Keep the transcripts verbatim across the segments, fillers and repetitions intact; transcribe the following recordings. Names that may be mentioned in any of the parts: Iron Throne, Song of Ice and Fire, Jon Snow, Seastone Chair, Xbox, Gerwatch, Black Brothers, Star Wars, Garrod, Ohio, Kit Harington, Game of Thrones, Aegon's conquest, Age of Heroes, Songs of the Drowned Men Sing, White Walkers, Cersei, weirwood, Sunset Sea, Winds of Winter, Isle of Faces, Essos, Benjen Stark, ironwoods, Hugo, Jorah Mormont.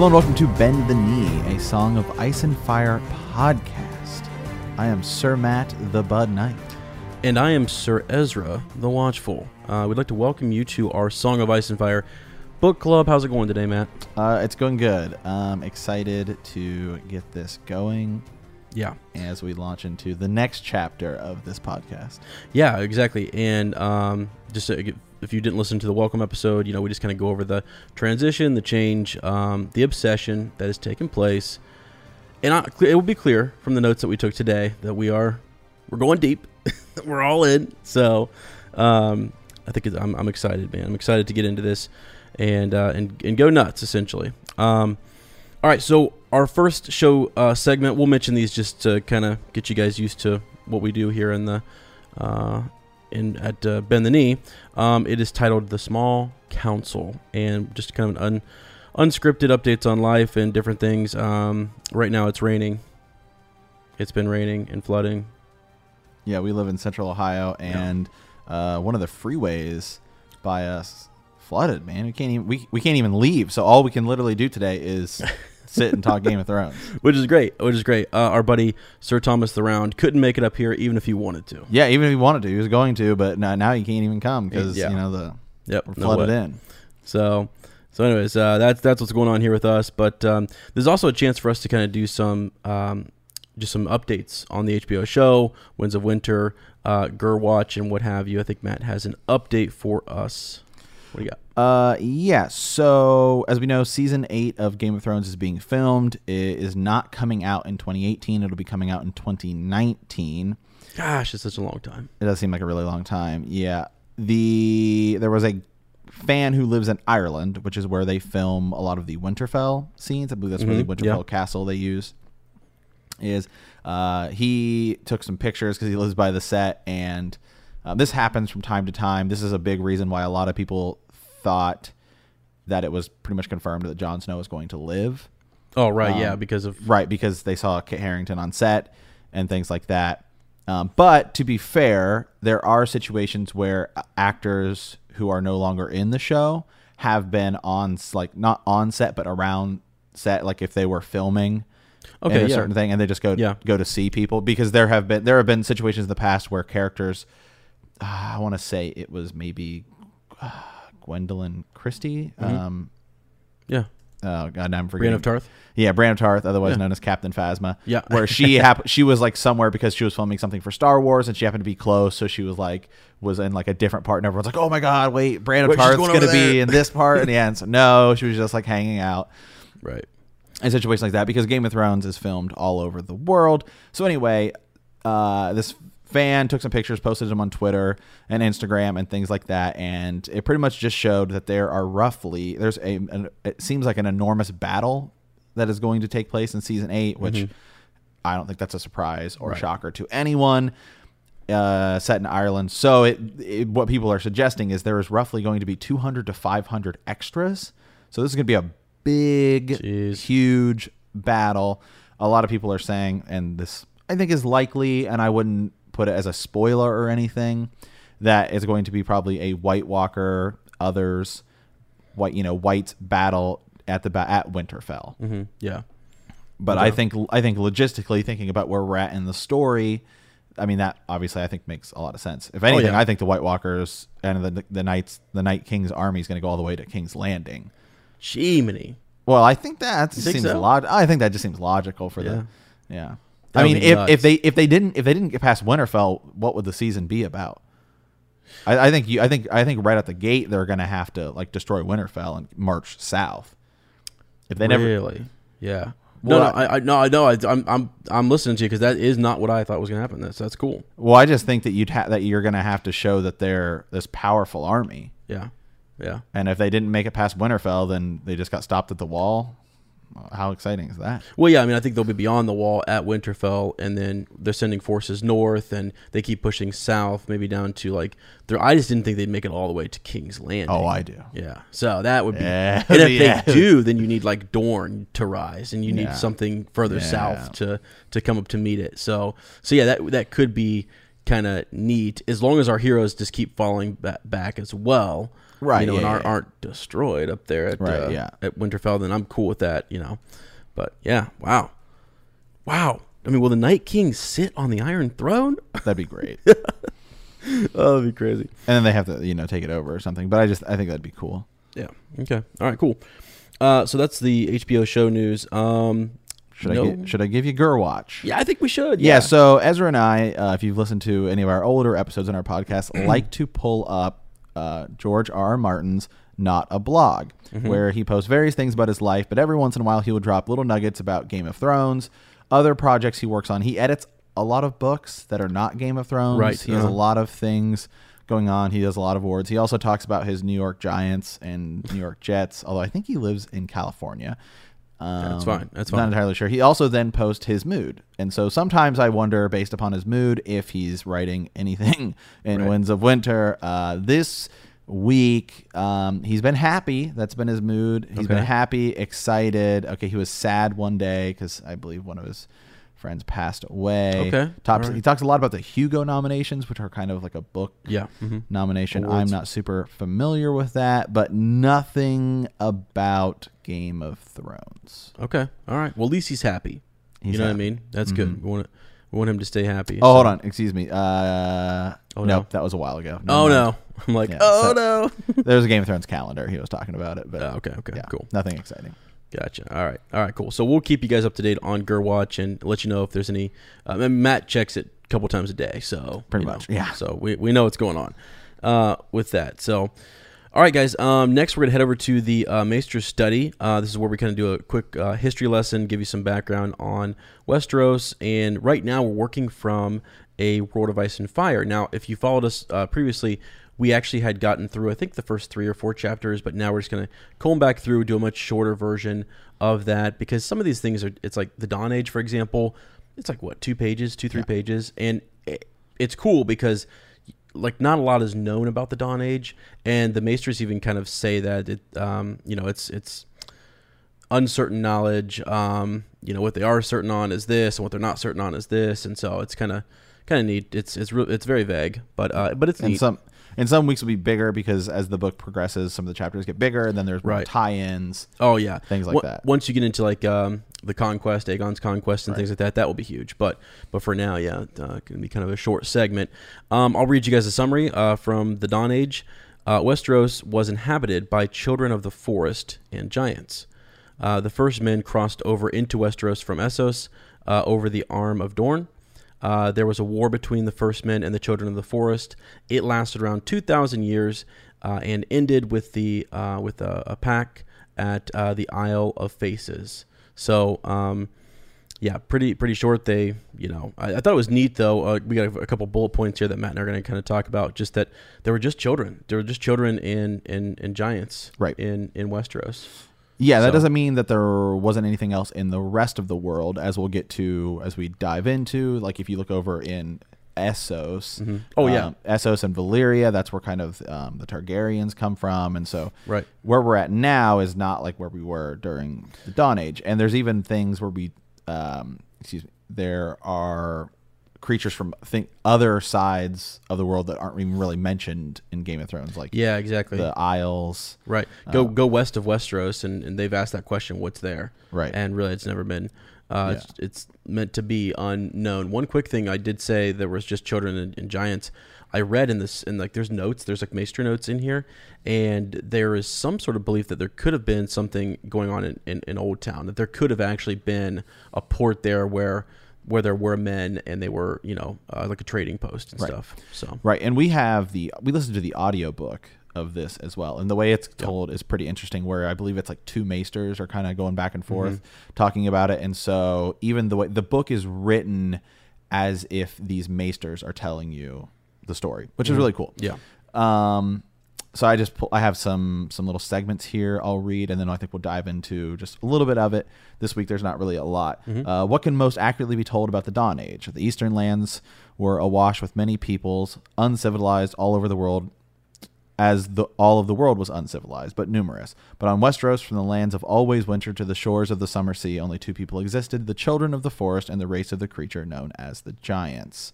Hello and welcome to Bend the Knee, a Song of Ice and Fire podcast. I am Ser Matt the Bud Knight. And I am Ser Ezra the Watchful. Uh, we'd like to welcome you to our Song of Ice and Fire book club. How's it going today, Matt? Uh, it's going good. I'm excited to get this going. Yeah. As we launch into the next chapter of this podcast. Yeah, exactly. And um, just to get... If you didn't listen to the welcome episode, you know, we just kind of go over the transition, the change, um, the obsession that has taken place. And I, it will be clear from the notes that we took today that we are, we're going deep. We're all in. So um, I think it's, I'm, I'm excited, man. I'm excited to get into this and uh, and, and go nuts, essentially. Um, all right. So our first show uh, segment, we'll mention these just to kind of get you guys used to what we do here in the uh In, at uh, Bend the Knee. Um, it is titled The Small Council, and just kind of un, unscripted updates on life and different things. Um, right now it's raining. It's been raining and flooding. Yeah, we live in central Ohio, and yeah. uh, one of the freeways by us flooded, man. We can't even, we, we can't even leave, so all we can literally do today is... sit and talk Game of Thrones. Which is great. Which is great. Uh, our buddy, Ser Thomas the Round, couldn't make it up here even if he wanted to. Yeah, even if he wanted to. He was going to, but now, now he can't even come because, yeah. you know, the yep, we're flooded no in. So, so anyways, uh, that's, that's what's going on here with us. But um, there's also a chance for us to kind of do some um, just some updates on the H B O show, Winds of Winter, uh, Ger Watch, and what have you. I think Matt has an update for us. What do you got? Uh, yeah, so as we know, season eight of Game of Thrones is being filmed. It is not coming out in twenty eighteen. It'll be coming out in twenty nineteen. Gosh, it's such a long time. It does seem like a really long time. Yeah. The there was a fan who lives in Ireland, which is where they film a lot of the Winterfell scenes. I believe that's mm-hmm. where the Winterfell yeah. castle they use is. Uh, he took some pictures because he lives by the set, and uh, this happens from time to time. This is a big reason why a lot of people thought that it was pretty much confirmed that Jon Snow was going to live. Oh, right. Um, yeah. Because of, right. Because they saw Kit Harington on set and things like that. Um, but to be fair, there are situations where actors who are no longer in the show have been on, like, not on set, but around set. Like if they were filming okay, a yeah. certain thing and they just go, yeah. go to see people, because there have been, there have been situations in the past where characters, uh, I want to say it was maybe, uh, Gwendolyn Christie. Mm-hmm. Um, yeah. Oh God, now I'm forgetting. Brienne of Tarth. Yeah, Brienne of Tarth, otherwise yeah. known as Captain Phasma. Yeah. Where she hap- she was like somewhere because she was filming something for Star Wars, and she happened to be close, so she was like was in like a different part, and everyone's like, "Oh my God, wait, Brienne of wait, Tarth's going to be in this part." And yeah, and so no, she was just like hanging out. Right. In situations like that, because Game of Thrones is filmed all over the world. So anyway, uh, this. fan took some pictures, posted them on Twitter and Instagram and things like that, and it pretty much just showed that there are roughly there's a an, it seems like an enormous battle that is going to take place in season eight, which mm-hmm. I don't think that's a surprise or right. shocker to anyone, uh set in Ireland. So it, it what people are suggesting is there is roughly going to be two hundred to five hundred extras, so this is going to be a big Jeez. huge battle. A lot of people are saying, and this I think is likely, and I wouldn't put it as a spoiler or anything, that is going to be probably a White Walker, others, white you know, white battle at the ba- at Winterfell. Mm-hmm. Yeah, but okay. I think I think logistically, thinking about where we're at in the story, I mean that obviously I think makes a lot of sense. If anything, oh, yeah. I think the White Walkers and the the knights, the Night King's army is going to go all the way to King's Landing. Jiminy. Well, I think that you seems think so? log- I think that just seems logical for yeah. the yeah. That I mean, if, if they if they didn't if they didn't get past Winterfell, what would the season be about? I, I think you I think I think right at the gate they're gonna have to like destroy Winterfell and march south. If they never really, yeah. Well, no, no, I, I no, I know. I, I'm I'm I'm listening to you because that is not what I thought was gonna happen. That's that's cool. Well, I just think that you'd ha- that you're gonna have to show that they're this powerful army. Yeah, yeah. And if they didn't make it past Winterfell, then they just got stopped at the wall. How exciting is that? Well, yeah, I mean, I think they'll be beyond the wall at Winterfell, and then they're sending forces north, and they keep pushing south, maybe down to, like, their, I just didn't think they'd make it all the way to King's Landing. Oh, I do. Yeah, so that would be, yeah. and if yeah. they do, then you need, like, Dorne to rise, and you need yeah. something further yeah. south to, to come up to meet it. So, so yeah, that that could be kind of neat, as long as our heroes just keep falling back, back as well. right, you know, yeah, and yeah, our, yeah. aren't destroyed up there at right, uh, yeah. at Winterfell, then I'm cool with that, you know. But yeah, wow, wow. I mean, will the Night King sit on the Iron Throne? That'd be great. Oh, that'd be crazy. And then they have to, you know, take it over or something. But I just, I think that'd be cool. Yeah. Okay. All right. Cool. Uh, so that's the H B O show news. Um, should no. I gi- should I give you Gerwatch? Yeah, I think we should. Yeah. yeah so Ezra and I, uh, if you've listened to any of our older episodes in our podcast, like to pull up uh, George R. R. Martin's Not a Blog, mm-hmm. where he posts various things about his life. But every once in a while, he will drop little nuggets about Game of Thrones, other projects he works on. He edits a lot of books that are not Game of Thrones. Right. He uh-huh. has a lot of things going on. He does a lot of awards. He also talks about his New York Giants and New York Jets, although I think he lives in California. Um, yeah, that's fine. That's fine. Not entirely sure. He also then posts his mood. And so sometimes I wonder, based upon his mood, if he's writing anything in right. Winds of Winter. Uh, this week, um, he's been happy. That's been his mood. He's okay. been happy, excited. Okay, he was sad one day because I believe one of his friends passed away. Okay. Tops, right. He talks a lot about the Hugo nominations, which are kind of like a book yeah. mm-hmm. nomination. Awards. I'm not super familiar with that, but nothing about Game of Thrones. Okay. All right. Well, at least he's happy. He's you know happy. What I mean? That's mm-hmm. good. We want, to, we want him to stay happy. Oh, so. Hold on. Excuse me. Uh, oh, no. no. That was a while ago. No oh, mind. No. I'm like, yeah, oh, so no. There was a Game of Thrones calendar. He was talking about it. But oh, okay. Okay. Yeah, cool. Nothing exciting. Gotcha. All right. All right, cool. So we'll keep you guys up to date on Gerwatch and let you know if there's any. Um, and Matt checks it a couple times a day. So pretty much. Know, yeah. So we, we know what's going on uh, with that. So, all right, guys. Um, next, we're going to head over to the uh, Maester Study. Uh, this is where we kind of do a quick uh, history lesson, give you some background on Westeros. And right now, we're working from a World of Ice and Fire. Now, if you followed us uh, previously, we actually had gotten through, I think, the first three or four chapters, but now we're just going to comb back through, do a much shorter version of that, because some of these things are, it's like the Dawn Age, for example, it's like, what, two pages, two, three yeah. pages, and it, it's cool because, like, not a lot is known about the Dawn Age, and the Maesters even kind of say that, it, um, you know, it's it's uncertain knowledge, um, you know, what they are certain on is this, and what they're not certain on is this, and so it's kind of kind of neat. It's it's re- it's very vague, but uh, but it's and neat. Some- And some weeks will be bigger because as the book progresses, some of the chapters get bigger, and then there's more right. tie-ins. Oh, yeah. Things like w- that. Once you get into, like, um, the Conquest, Aegon's Conquest, and right. things like that, that will be huge. But but for now, yeah, it's uh, going to be kind of a short segment. Um, I'll read you guys a summary uh, from the Dawn Age. Uh, Westeros was inhabited by children of the forest and giants. Uh, the first men crossed over into Westeros from Essos uh, over the arm of Dorne. Uh, there was a war between the first men and the children of the forest. It lasted around two thousand years uh, and ended with the uh, with a, a pact at uh, the Isle of Faces. So, um, yeah, pretty pretty short. They, you know, I, I thought it was neat though. Uh, we got a, a couple bullet points here that Matt and I are going to kind of talk about. Just that there were just children. There were just children and and, and giants right. in in Westeros. Yeah, that so. doesn't mean that there wasn't anything else in the rest of the world, as we'll get to as we dive into. Like, if you look over in Essos, mm-hmm. oh yeah, um, Essos and Valyria, that's where kind of um, the Targaryens come from, and so right. where we're at now is not like where we were during the Dawn Age. And there's even things where we, um, excuse me, there are creatures from think other sides of the world that aren't even really mentioned in Game of Thrones, like yeah, exactly the Isles. Right, go um, go west of Westeros, and, and they've asked that question, what's there? Right, and really, it's never been. Uh, yeah. it's, it's meant to be unknown. One quick thing I did say, there was just children and, and giants. I read in this, and like there's notes, there's like Maester notes in here, and there is some sort of belief that there could have been something going on in, in, in Old Town, that there could have actually been a port there where. where there were men and they were, you know, uh, like a trading post and right. stuff. So right. And we have the, we listened to the audiobook of this as well. And the way it's told yeah. is pretty interesting, where I believe it's like two maesters are kind of going back and forth mm-hmm. talking about it. And so even the way the book is written as if these maesters are telling you the story, which mm-hmm. is really cool. Yeah. Um, so I just pull, I have some some little segments here I'll read, and then I think we'll dive into just a little bit of it. This week there's not really a lot. Mm-hmm. Uh, what can most accurately be told about the Dawn Age? The Eastern lands were awash with many peoples, uncivilized all over the world, as the all of the world was uncivilized, but numerous. But on Westeros, from the lands of always winter to the shores of the summer sea, only two people existed, the children of the forest and the race of the creature known as the giants.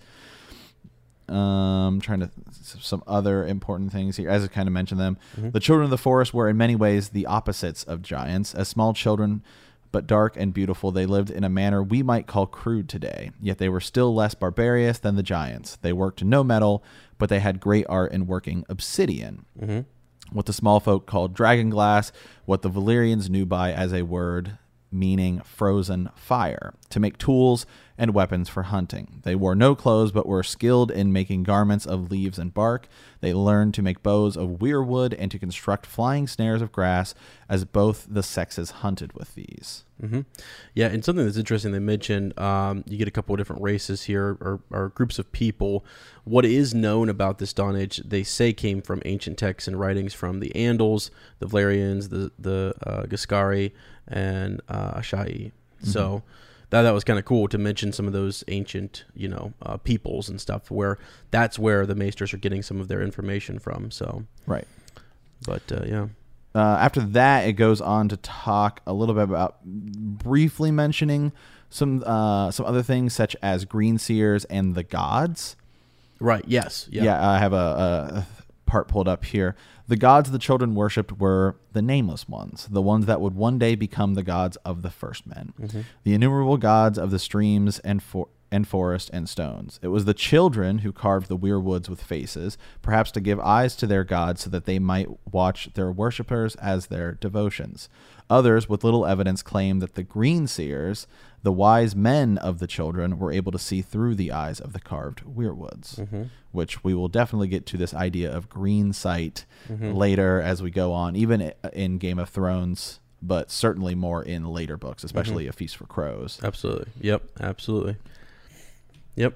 Um, trying to some other important things here, as I kind of mentioned them. Mm-hmm. The children of the forest were in many ways the opposites of giants, as small children, but dark and beautiful. They lived in a manner we might call crude today, yet they were still less barbarous than the giants. They worked no metal, but they had great art in working obsidian. Mm-hmm. What the small folk called dragon glass, what the Valyrians knew by as a word meaning frozen fire, to make tools and weapons for hunting. They wore no clothes, but were skilled in making garments of leaves and bark. They learned to make bows of weirwood and to construct flying snares of grass, as both the sexes hunted with these. Mm-hmm. Yeah, and something that's interesting they mentioned, um, you get a couple of different races here, or, or groups of people. What is known about this Dawn Age, they say, came from ancient texts and writings from the Andals, the Valerians, the, the uh, Gascari, and uh, Ashai. Mm-hmm. So that that was kind of cool to mention some of those ancient, you know, uh, peoples and stuff, where that's where the Maesters are getting some of their information from. So right, but uh, yeah. Uh, after that, it goes on to talk a little bit about briefly mentioning some uh, some other things such as Green Seers and the gods. Right. Yes. Yeah. yeah I have a, a part pulled up here. The gods the children worshipped were the nameless ones, the ones that would one day become the gods of the first men, mm-hmm. the innumerable gods of the streams and for and forest and stones. It was the children who carved the weirwoods with faces, perhaps to give eyes to their gods so that they might watch their worshippers as their devotions. Others, with little evidence, claim that the green seers, the wise men of the children, were able to see through the eyes of the carved weirwoods, mm-hmm. which we will definitely get to this idea of green sight mm-hmm. later as we go on, even in Game of Thrones, but certainly more in later books, especially mm-hmm. A Feast for Crows. Absolutely. Yep, absolutely. Yep.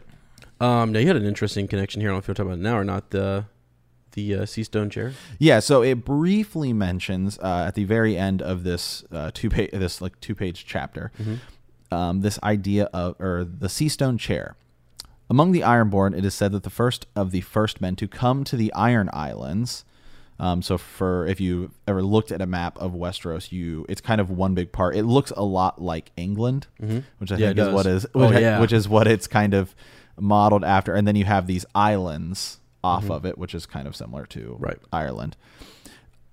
Um, now, you had an interesting connection here. I don't know if you're talking about it now or not, the the uh, Seastone Chair. Yeah, so it briefly mentions uh, at the very end of this uh, two page this like two page chapter, mm-hmm. um, this idea of or the Seastone Chair. Among the Ironborn, it is said that the first of the first men to come to the Iron Islands. Um, so, for if you ever looked at a map of Westeros, you it's kind of one big part. It looks a lot like England, mm-hmm. which I yeah, think is what is which, oh, yeah. I, which is what it's kind of modeled after. And then you have these islands off mm-hmm. of it, which is kind of similar to right. Ireland.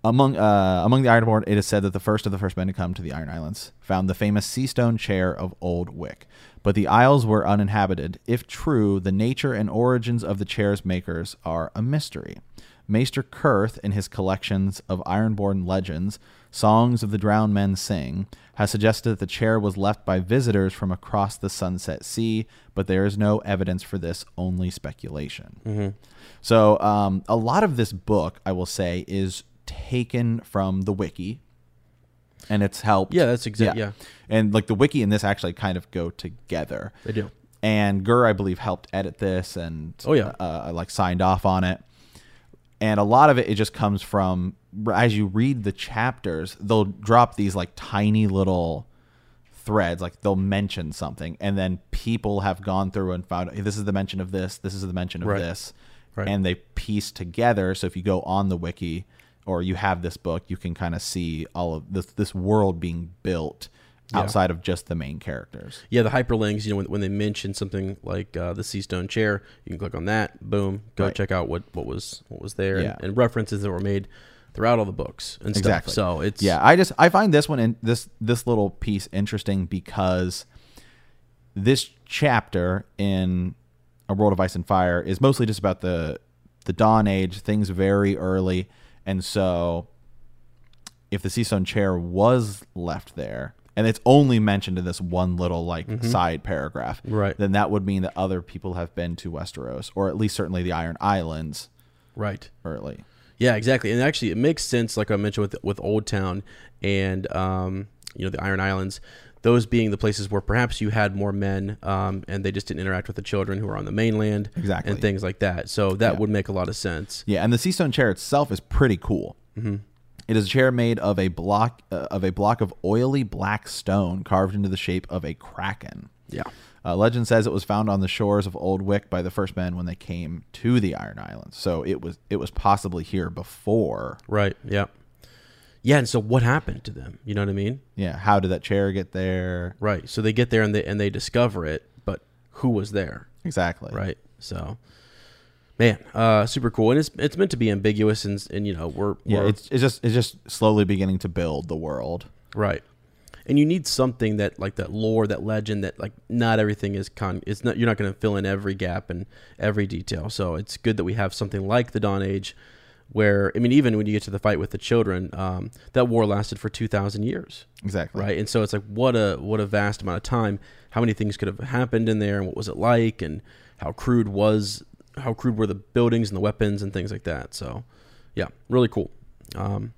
Among uh, among the Ironborn, it is said that the first of the first men to come to the Iron Islands found the famous Seastone Chair of Old Wick, but the Isles were uninhabited. If true, the nature and origins of the chair's makers are a mystery. Maester Aemon, in his collections of Ironborn legends, Songs of the Drowned Men Sing, has suggested that the chair was left by visitors from across the Sunset Sea, but there is no evidence for this, only speculation. Mm-hmm. So um, a lot of this book, I will say, is taken from the wiki, and it's helped. Yeah, that's exactly, yeah. yeah. And like the wiki and this actually kind of go together. They do. And Gur, I believe, helped edit this and oh, yeah. uh, like signed off on it. And a lot of it, it just comes from, as you read the chapters, they'll drop these like tiny little threads, like they'll mention something, and then people have gone through and found, hey, this is the mention of this, this is the mention of right. this, right. and they piece together. So if you go on the wiki or you have this book, you can kind of see all of this, this world being built yeah. outside of just the main characters. Yeah, the hyperlinks, you know, when, when they mention something like uh, the Seastone Chair, you can click on that, boom, go right. check out what, what was what was there yeah. and, and references that were made throughout all the books and exactly. stuff. So it's yeah, I just I find this one and this this little piece interesting because this chapter in A World of Ice and Fire is mostly just about the the Dawn Age, things very early, and so if the Seastone Chair was left there, and it's only mentioned in this one little like mm-hmm. side paragraph, right. then that would mean that other people have been to Westeros, or at least certainly the Iron Islands, right? Early, yeah, exactly. And actually, it makes sense, like I mentioned with with Old Town and um, you know, the Iron Islands, those being the places where perhaps you had more men, um, and they just didn't interact with the children who were on the mainland, exactly, and things like that. So that yeah. would make a lot of sense. Yeah, and the Seastone Chair itself is pretty cool. Mm-hmm. It is a chair made of a block uh, of a block of oily black stone carved into the shape of a kraken. Yeah. Uh, legend says it was found on the shores of Old Wick by the first men when they came to the Iron Islands. So it was it was possibly here before. Right. Yeah. Yeah. And so what happened to them? You know what I mean? Yeah. How did that chair get there? Right. So they get there and they and they discover it, but who was there? Exactly. Right. So Man, uh, super cool, and it's it's meant to be ambiguous, and and you know we're, we're yeah, it's it's just it's just slowly beginning to build the world, right? And you need something that like that lore, that legend, that like not everything is con. It's not you're not going to fill in every gap and every detail. So it's good that we have something like the Dawn Age, where I mean, even when you get to the fight with the children, um, that war lasted for two thousand years, exactly, right? And so it's like what a what a vast amount of time. How many things could have happened in there, and what was it like, and how crude was how crude were the buildings and the weapons and things like that. So, yeah, really cool. Um,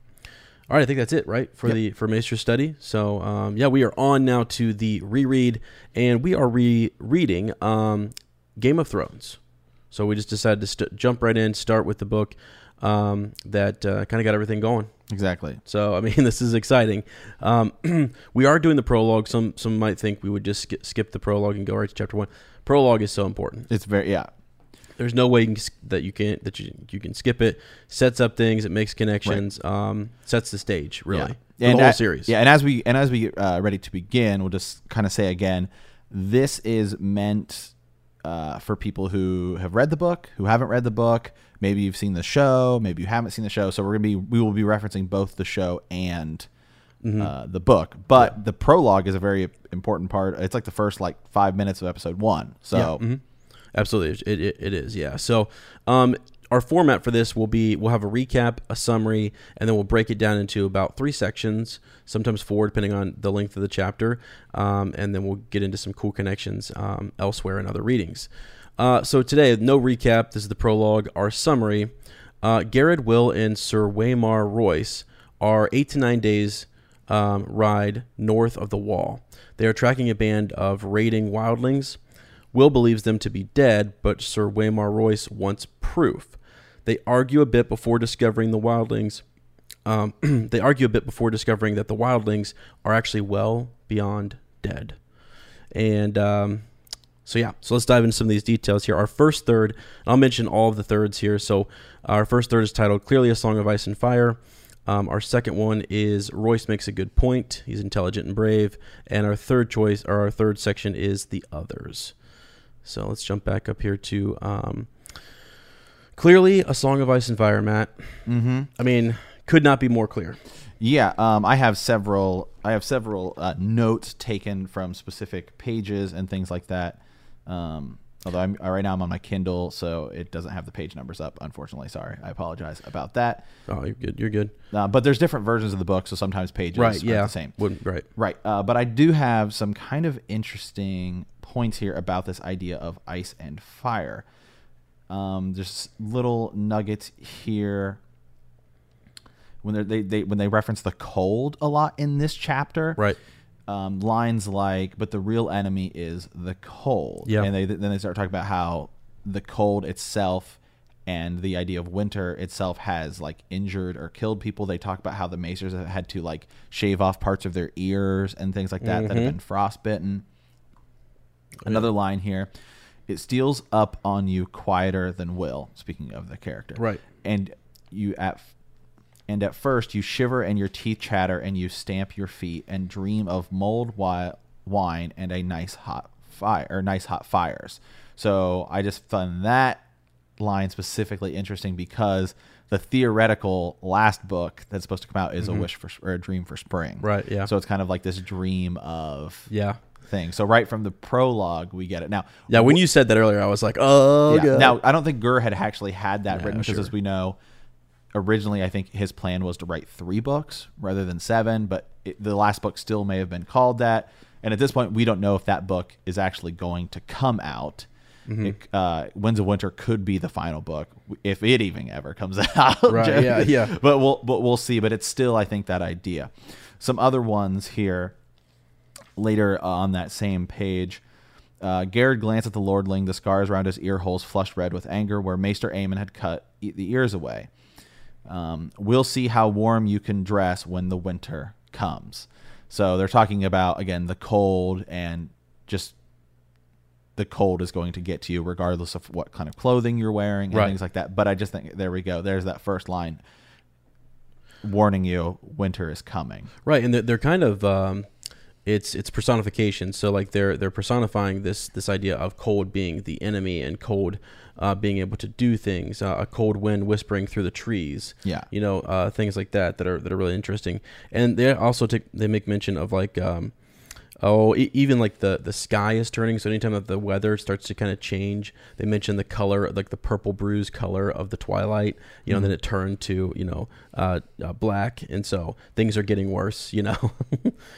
all right, I think that's it, right, for yep. the for Maester Study. So, um, yeah, we are on now to the reread, and we are rereading um, Game of Thrones. So we just decided to st- jump right in, start with the book um, that uh, kind of got everything going. Exactly. So, I mean, this is exciting. Um, we are doing the prologue. Some some might think we would just skip, skip the prologue and go right to chapter one. Prologue is so important. It's very, yeah. There's no way you can, that you can that you you can skip it. Sets up things. It makes connections. Right. Um, sets the stage really yeah. for the whole as, series. Yeah, and as we and as we get uh, ready to begin, we'll just kind of say again, this is meant uh, for people who have read the book, who haven't read the book. Maybe you've seen the show. Maybe you haven't seen the show. So we're gonna be we will be referencing both the show and mm-hmm. uh, the book. But yeah. the prologue is a very important part. It's like the first like five minutes of episode one. So. Yeah. Mm-hmm. Absolutely. It, it, it is. Yeah. So, um, our format for this will be, we'll have a recap, a summary, and then we'll break it down into about three sections, sometimes four, depending on the length of the chapter. Um, and then we'll get into some cool connections, um, elsewhere in other readings. Uh, so today, no recap. This is the prologue, our summary. Uh, Garrod, Will, and Sir Waymar Royce are eight to nine days, um, ride north of the wall. They are tracking a band of raiding wildlings. Will believes them to be dead, but Sir Waymar Royce wants proof. They argue a bit before discovering the wildlings. Um, they argue a bit before discovering that the wildlings are actually well beyond dead. And um, so, yeah, so let's dive into some of these details here. Our first third, and I'll mention all of the thirds here. So our first third is titled Clearly a Song of Ice and Fire. Um, our second one is Royce makes a good point. He's intelligent and brave. And our third choice, or our third section is The Others. So let's jump back up here to um, clearly a Song of Ice and Fire, Matt. Mm-hmm. I mean, could not be more clear. Yeah, um, I have several. I have several uh, notes taken from specific pages and things like that. Um, although I'm, right now I'm on my Kindle, so it doesn't have the page numbers up. Unfortunately, sorry, I apologize about that. Oh, you're good. You're good. Uh, but there's different versions of the book, so sometimes pages right, yeah. are the same. Wouldn't right. Right. Uh, but I do have some kind of interesting points here about this idea of ice and fire. Um, there's little nuggets here when they they when they reference the cold a lot in this chapter, right? Um, lines like, "But the real enemy is the cold," yeah. And they then they start talking about how the cold itself and the idea of winter itself has like injured or killed people. They talk about how the Maesters have had to like shave off parts of their ears and things like that mm-hmm. that have been frostbitten. Another line here, it steals up on you quieter than Will, speaking of the character. Right. And you at and at first you shiver and your teeth chatter and you stamp your feet and dream of mulled wi- wine and a nice hot fire or nice hot fires. So I just found that line specifically interesting because the theoretical last book that's supposed to come out is mm-hmm. a wish for or a dream for spring. Right. Yeah. So it's kind of like this dream of yeah. thing. So right from the prologue we get it now. Yeah, when you said that earlier I was like, oh yeah. God. Now I don't think Gur had actually had that no, written because sure. as we know originally I think his plan was to write three books rather than seven, but it, the last book still may have been called that, and at this point we don't know if that book is actually going to come out. Mm-hmm. It, uh, Winds of Winter could be the final book if it even ever comes out. Right, yeah, yeah. But we'll but we'll see, but it's still I think that idea. Some other ones here later on that same page, uh, Garrod glanced at the lordling, the scars around his ear holes flushed red with anger where Maester Aemon had cut e- the ears away. Um, we'll see how warm you can dress when the winter comes. So they're talking about, again, the cold and just the cold is going to get to you regardless of what kind of clothing you're wearing and right. things like that. But I just think, there we go. There's that first line warning you winter is coming. Right. And they're, they're kind of... Um... it's it's personification. So like they're they're personifying this this idea of cold being the enemy and cold uh, being able to do things. Uh, a cold wind whispering through the trees. Yeah, you know, uh, things like that that are that are really interesting. And they also take, they make mention of like um, oh e even like the the sky is turning. So anytime that the weather starts to kind of change, they mention the color, like the purple bruise color of the twilight. You know, mm-hmm. and then it turned to you know uh, uh, black, and so things are getting worse. You know,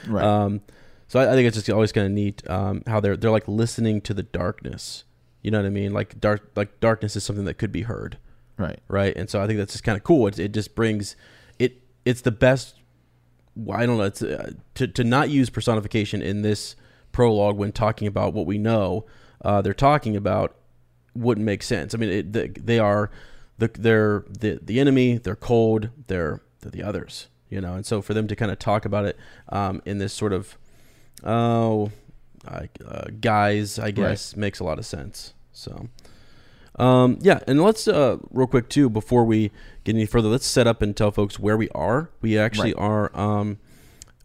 right. Um, So I, I think it's just always kind of neat um, how they're they're like listening to the darkness. You know what I mean? Like dark, like darkness is something that could be heard, right? Right. And so I think that's just kind of cool. It it just brings it. It's the best. I don't know. It's uh, to to not use personification in this prologue when talking about what we know uh, they're talking about wouldn't make sense. I mean, it, they, they are the they're the the enemy. They're cold. They're they're the others. You know. And so for them to kind of talk about it um, in this sort of Oh, I, uh, guys, I guess, right. makes a lot of sense. So, um, yeah, and let's uh, real quick too before we get any further, let's set up and tell folks where we are. We actually right. are um,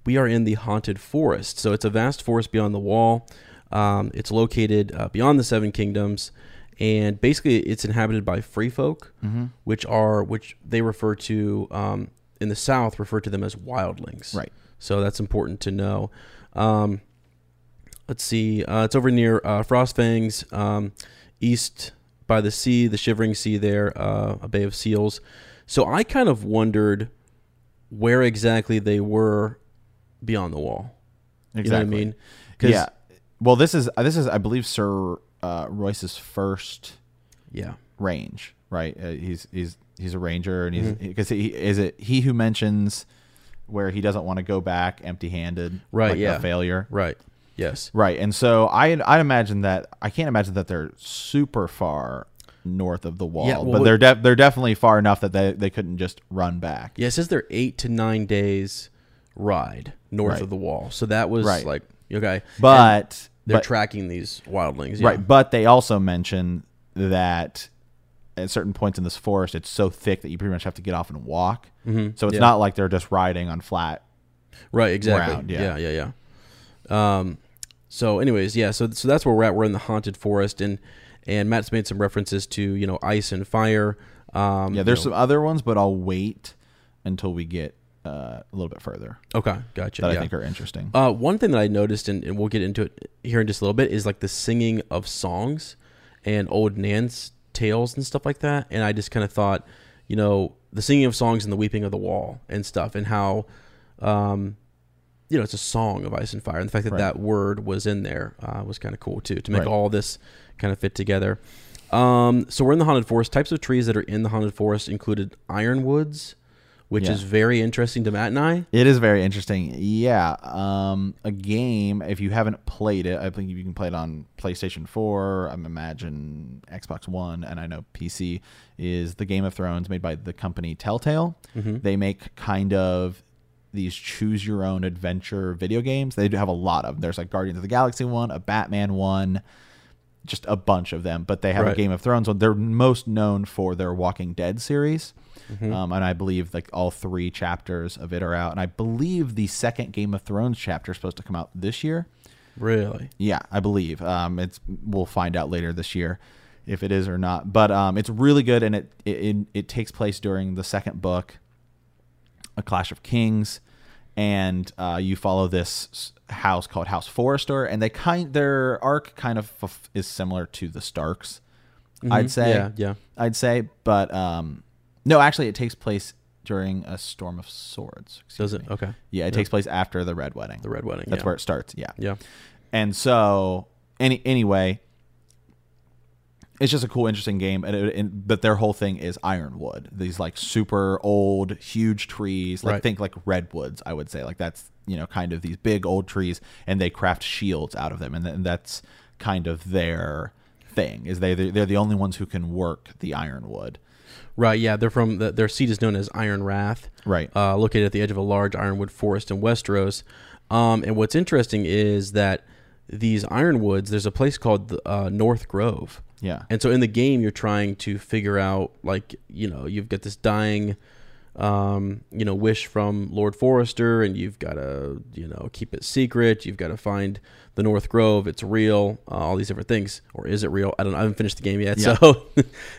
we are in the haunted forest. So it's a vast forest beyond the wall. Um, it's located uh, beyond the Seven Kingdoms, and basically it's inhabited by free folk, mm-hmm. which are which they refer to um, in the South refer to them as wildlings. Right. So that's important to know. Um, let's see, uh, it's over near, uh, Frostfangs, um, east by the sea, the shivering sea there, uh, a bay of seals. So I kind of wondered where exactly they were beyond the wall. Exactly. You know what I mean? 'Cause yeah. Well, this is, this is, I believe Sir, uh, Royce's first yeah. range, right? Uh, he's, he's, he's a ranger and he's, mm-hmm. 'cause he, is it he who mentions where he doesn't want to go back empty-handed, right? Like yeah, a failure, right? Yes, right. And so I, I'd imagine that I can't imagine that they're super far north of the wall, yeah, well, but they're de they're definitely far enough that they they couldn't just run back. Yes, yeah, it says they're eight to nine days ride north right. of the wall, so that was right. like okay, but and they're but, tracking these wildlings, yeah. right? But they also mention that at certain points in this forest, it's so thick that you pretty much have to get off and walk. Mm-hmm. So it's yeah. not like they're just riding on flat. Right. Exactly. Ground. Yeah. Yeah. Yeah. yeah. Um, so anyways, yeah. So, so that's where we're at. We're in the haunted forest, and, and Matt's made some references to, you know, ice and fire. Um, yeah. There's you know, some other ones, but I'll wait until we get uh, a little bit further. Okay. Gotcha. That yeah. I think are interesting. Uh, one thing that I noticed, and, and we'll get into it here in just a little bit, is like the singing of songs and old Nan's tales and stuff like that. And I just kind of thought, you know, the singing of songs and the weeping of the wall and stuff, and how, um, you know, it's a song of ice and fire. And the fact that right. that word was in there uh, was kind of cool too, to make right. all this kind of fit together. Um, so we're in the haunted forest. Types of trees that are in the haunted forest included ironwoods, which yeah. is very interesting to Matt and I. It is very interesting. Yeah. Um, a game, if you haven't played it, I think you can play it on PlayStation four, I imagine Xbox one, and I know P C, is the Game of Thrones made by the company Telltale. Mm-hmm. They make kind of these choose your own adventure video games. They do have a lot of them. There's like Guardians of the Galaxy one, a Batman one, just a bunch of them, but they have right. a Game of Thrones one. They're most known for their Walking Dead series. Mm-hmm. um, and I believe like all three chapters of it are out. And I believe the second Game of Thrones chapter is supposed to come out this year. Really? Yeah, I believe. Um, it's, we'll find out later this year if it is or not, but, um, it's really good. And it, it, it, it takes place during the second book, A Clash of Kings. And, uh, you follow this house called House Forrester, and they kind, their arc kind of is similar to the Starks. Mm-hmm. I'd say, yeah, yeah, I'd say, but, um, no, actually, it takes place during a storm of swords. Does it? Me. Okay. Yeah, it yeah. takes place after the Red Wedding. The Red Wedding. That's yeah. where it starts. Yeah. Yeah. And so, any anyway, it's just a cool, interesting game. And, it, and but their whole thing is ironwood. These like super old, huge trees. Like right. think like redwoods. I would say like that's you know kind of these big old trees, and they craft shields out of them, and, and that's kind of their thing. Is they they're the only ones who can work the ironwood. Right, yeah, they're from the, their seat is known as Iron Wrath, right? Uh, located at the edge of a large ironwood forest in Westeros. Um, and what's interesting is that these ironwoods, there's a place called the, uh, North Grove. Yeah, and so in the game, you're trying to figure out, like, you know, you've got this dying um, you know, wish from Lord Forrester, and you've got to, you know, keep it secret. You've got to find the North Grove. It's real. Uh, all these different things. Or is it real? I don't know. I haven't finished the game yet. Yeah. So,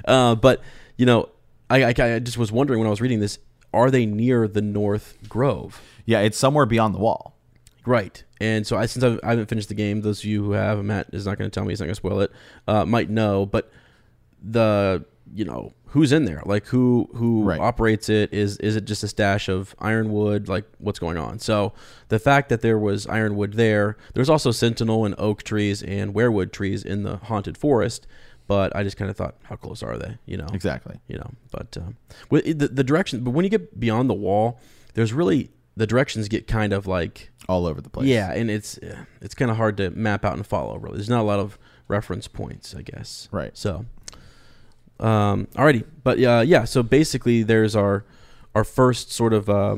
uh, but, you know, I, I, I just was wondering when I was reading this, are they near the North Grove? Yeah, it's somewhere beyond the wall. Right. And so I, since I've, I haven't finished the game, those of you who have, Matt is not going to tell me, he's not going to spoil it, uh, might know, but the, you know, who's in there? Like who, who right. operates it? Is, is it just a stash of ironwood? Like what's going on? So the fact that there was ironwood there, there's also sentinel and oak trees and weirwood trees in the haunted forest. But I just kind of thought, how close are they? You know, exactly. You know, but um, with the, the direction, but when you get beyond the wall, there's really, the directions get kind of like all over the place. Yeah, and it's it's kind of hard to map out and follow. Really, there's not a lot of reference points, I guess. Right. So, um, alrighty, but uh, yeah. So basically, there's our our first sort of uh,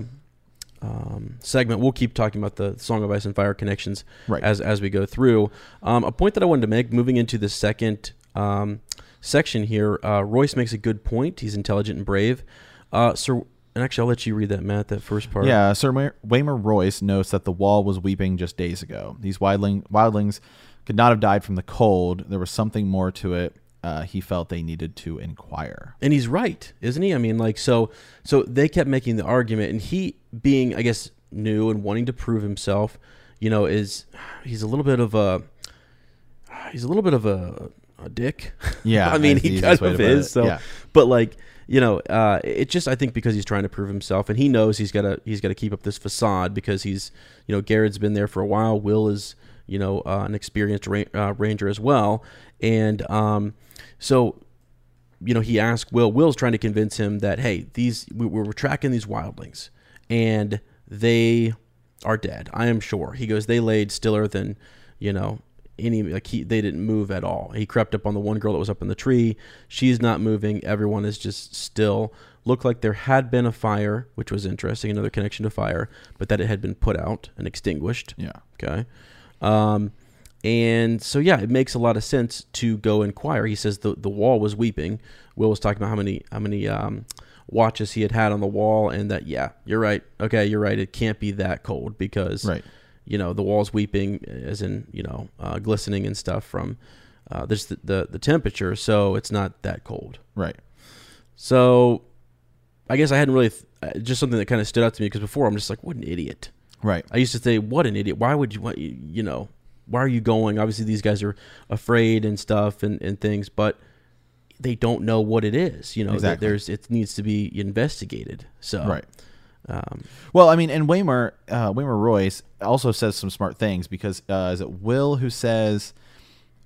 um, segment. We'll keep talking about the Song of Ice and Fire connections right. as as we go through. Um, a point that I wanted to make, moving into the second um, section here. Uh, Royce makes a good point. He's intelligent and brave. Uh, Sir. And actually, I'll let you read that, Matt, that first part. Yeah, Sir May- Waymar Royce notes that the wall was weeping just days ago. These wildling- wildlings could not have died from the cold. There was something more to it. Uh, he felt they needed to inquire. And he's right, isn't he? I mean, like, so so they kept making the argument, and he being, I guess, new and wanting to prove himself, you know, is he's a little bit of a, he's a little bit of a, a dick. Yeah. I mean, he kind of is. So, yeah. But like, you know, uh, it's just, I think because he's trying to prove himself, and he knows he's got to he's got to keep up this facade because he's, you know, Garrett's been there for a while. Will is, you know, uh, an experienced ra- uh, ranger as well. And um, so, you know, he asked Will. Will's trying to convince him that, hey, these we, we're tracking these wildlings and they are dead. I am sure. He goes, they laid stiller than, you know, any like he, they didn't move at all. He crept up on the one girl that was up in the tree. She's not moving. Everyone is just still. Looked like there had been a fire, which was interesting, another connection to fire, but that it had been put out and extinguished. Yeah. Okay. Um, and so yeah, it makes a lot of sense to go inquire. He says the the wall was weeping. Will was talking about how many how many um, watches he had had on the wall, and that yeah, you're right. Okay, you're right. It can't be that cold because right. You know, the wall's weeping, as in, you know, uh, glistening and stuff from uh, this, the, the the temperature, so it's not that cold. Right. So I guess I hadn't really, th- just something that kind of stood out to me, because before I'm just like, what an idiot. Right. I used to say, what an idiot. Why would you, why, you know, why are you going? Obviously, these guys are afraid and stuff and, and things, but they don't know what it is. You know, exactly. there's it needs to be investigated. So right. Um, well, I mean, and Waymar, uh, Waymar Royce also says some smart things because uh, is it Will who says,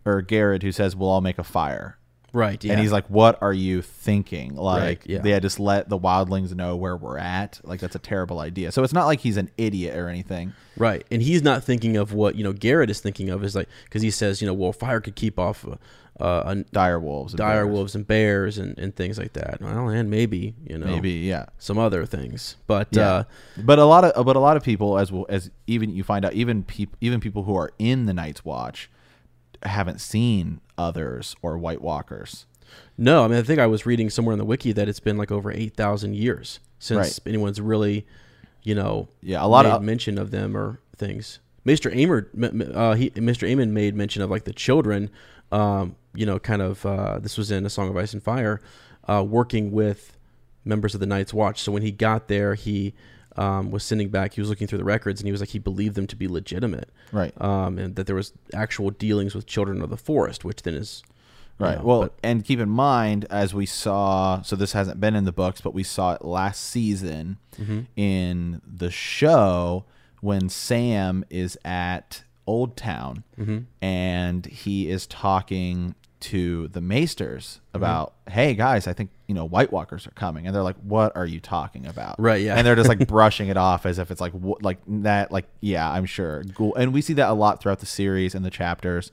or Garrett who says, we'll all make a fire. Right. Yeah. And he's like, what are you thinking? Like, right, yeah. yeah, just let the wildlings know where we're at. Like, that's a terrible idea. So it's not like he's an idiot or anything. Right. And he's not thinking of what, you know, Garrett is thinking of is like, because he says, you know, well, fire could keep off uh, uh, dire wolves, dire wolves and bears and, and things like that. Well, and maybe, you know, maybe, yeah, some other things. But, yeah. uh, but a lot of, but a lot of people, as well as even you find out, even people, even people who are in the Night's Watch haven't seen others or White Walkers. No, I mean, I think I was reading somewhere in the wiki that it's been like over eight thousand years since right. anyone's really, you know, yeah, a lot of mention of them or things. Maester Aemon, uh, he, Maester Aemon made mention of like the children, um, you know, kind of, uh, this was in A Song of Ice and Fire, uh, working with members of the Night's Watch. So when he got there, he Um, was sending back, he was looking through the records, and he was like, he believed them to be legitimate. Right. Um, and that there was actual dealings with children of the forest, which then is... Right. You know, well, but, and keep in mind, as we saw, so this hasn't been in the books, but we saw it last season mm-hmm. in the show when Sam is at Old Town mm-hmm. and he is talking to the maesters about, mm-hmm. hey guys, I think, you know, White Walkers are coming. And they're like, what are you talking about? Right. Yeah. And they're just like brushing it off as if it's like, wh- like that, like, yeah, I'm sure. Cool. And we see that a lot throughout the series and the chapters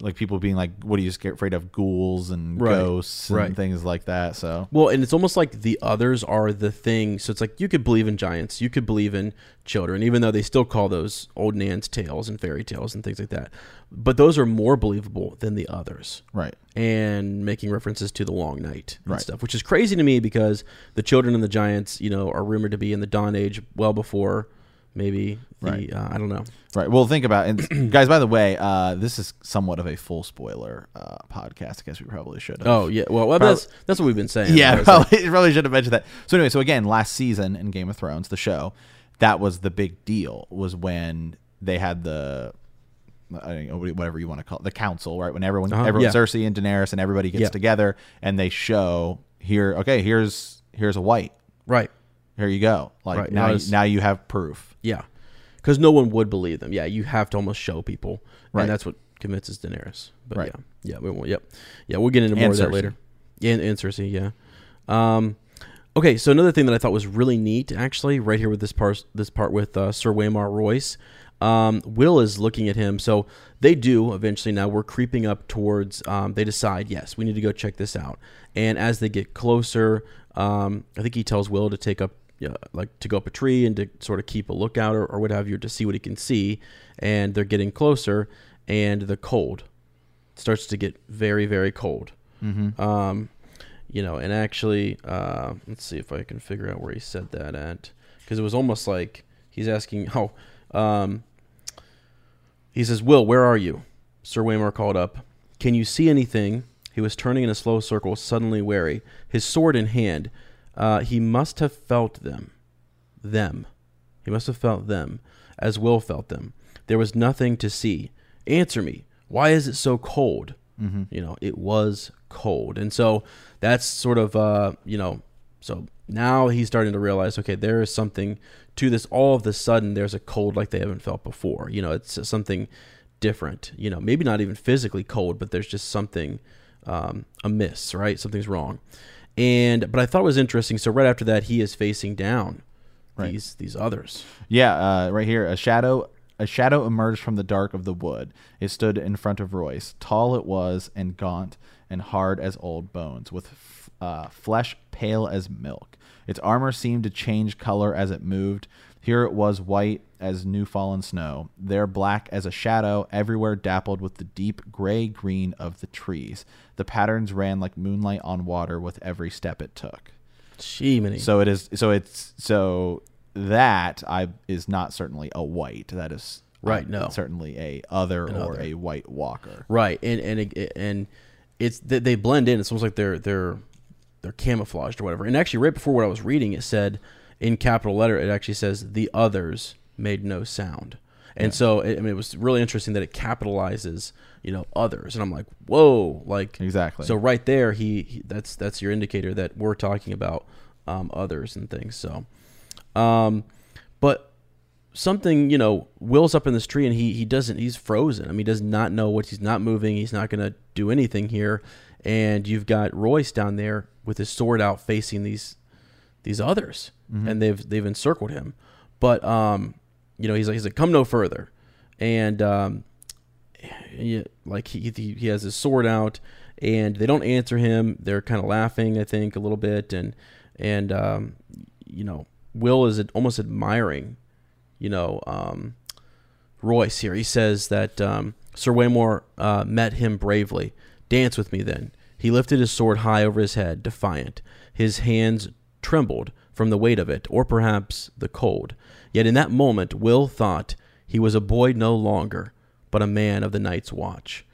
like people being like, what are you afraid of? Ghouls and right. ghosts and right. things like that. So well, and it's almost like the others are the thing. So it's like you could believe in giants, you could believe in children, even though they still call those old Nan's tales and fairy tales and things like that. But those are more believable than the others. Right. And making references to the Long Night and right. stuff, which is crazy to me because the children and the giants, you know, are rumored to be in the Dawn Age well before maybe the, right. uh, I don't know. Right. Well, think about it. And guys, by the way, uh, this is somewhat of a full spoiler uh, podcast. I guess we probably should have. Oh, yeah. Well, well probably, that's, that's what we've been saying. Yeah, probably, like. probably should have mentioned that. So anyway, so again, last season in Game of Thrones, the show, that was the big deal was when they had the... I don't know, whatever you want to call it, the council, right? When everyone, uh-huh, everyone, yeah. Cersei and Daenerys and everybody gets yeah. together and they show here, okay, here's here's a white, right? Here you go. Like right. now, now, you, now you have proof. Yeah, because no one would believe them. Yeah, you have to almost show people, right? And that's what convinces Daenerys. But right. yeah, yeah, we won't. Yep, yeah, we'll get into more and of Cersei. that later. Yeah, and, and Cersei, yeah. Um, okay, so another thing that I thought was really neat, actually, right here with this part, this part with uh, Sir Waymar Royce. Um, Will is looking at him. So they do eventually now we're creeping up towards, um, they decide, yes, we need to go check this out. And as they get closer, um, I think he tells Will to take up, you know, like to go up a tree and to sort of keep a lookout or, or what have you to see what he can see. And they're getting closer and the cold starts to get very, very cold. Mm-hmm. Um, you know, and actually, uh, let's see if I can figure out where he said that at. 'Cause it was almost like he's asking, oh, um, he says, Will, where are you? Sir Waymar called up. Can you see anything? He was turning in a slow circle, suddenly wary, his sword in hand. Uh, he must have felt them. Them. He must have felt them, as Will felt them. There was nothing to see. Answer me. Why is it so cold? Mm-hmm. You know, it was cold. And so that's sort of, uh, you know, so now he's starting to realize, okay, there is something to this. All of a sudden, there's a cold like they haven't felt before. You know, it's something different. You know, maybe not even physically cold, but there's just something um, amiss, right? Something's wrong. And but I thought it was interesting. So right after that, he is facing down right. these these others. Yeah, uh, right here, a shadow. A shadow emerged from the dark of the wood. It stood in front of Royce. Tall it was, and gaunt, and hard as old bones, with f uh, flesh pale as milk. Its armor seemed to change color as it moved. Here it was white as new fallen snow, there black as a shadow, everywhere dappled with the deep gray-green of the trees. The patterns ran like moonlight on water with every step it took. Gee, so it is. So it's so that I is not certainly a white. That is right. No, certainly a other An or other. a White Walker. Right, and and and it's they blend in. It's almost like they're they're. they're camouflaged or whatever. And actually right before what I was reading, it said in capital letter, it actually says the others made no sound. And yeah. so it, I mean, it was really interesting that it capitalizes, you know, others. And I'm like, whoa, like exactly. So right there, he, he that's, that's your indicator that we're talking about um, others and things. So, um, but something, you know, Will's up in this tree and he, he doesn't, he's frozen. I mean, he does not know what he's not moving. He's not going to do anything here. And you've got Royce down there with his sword out facing these these others. Mm-hmm. And they've they've encircled him. But um, you know, he's like he's like, come no further. And um he, like he he has his sword out and they don't answer him. They're kind of laughing, I think, a little bit, and and um you know, Will is almost admiring, you know, um Royce here. He says that um Sir Waymar uh met him bravely. Dance with me then. He lifted his sword high over his head, defiant. His hands trembled from the weight of it, or perhaps the cold. Yet in that moment, Will thought he was a boy no longer, but a man of the Night's Watch.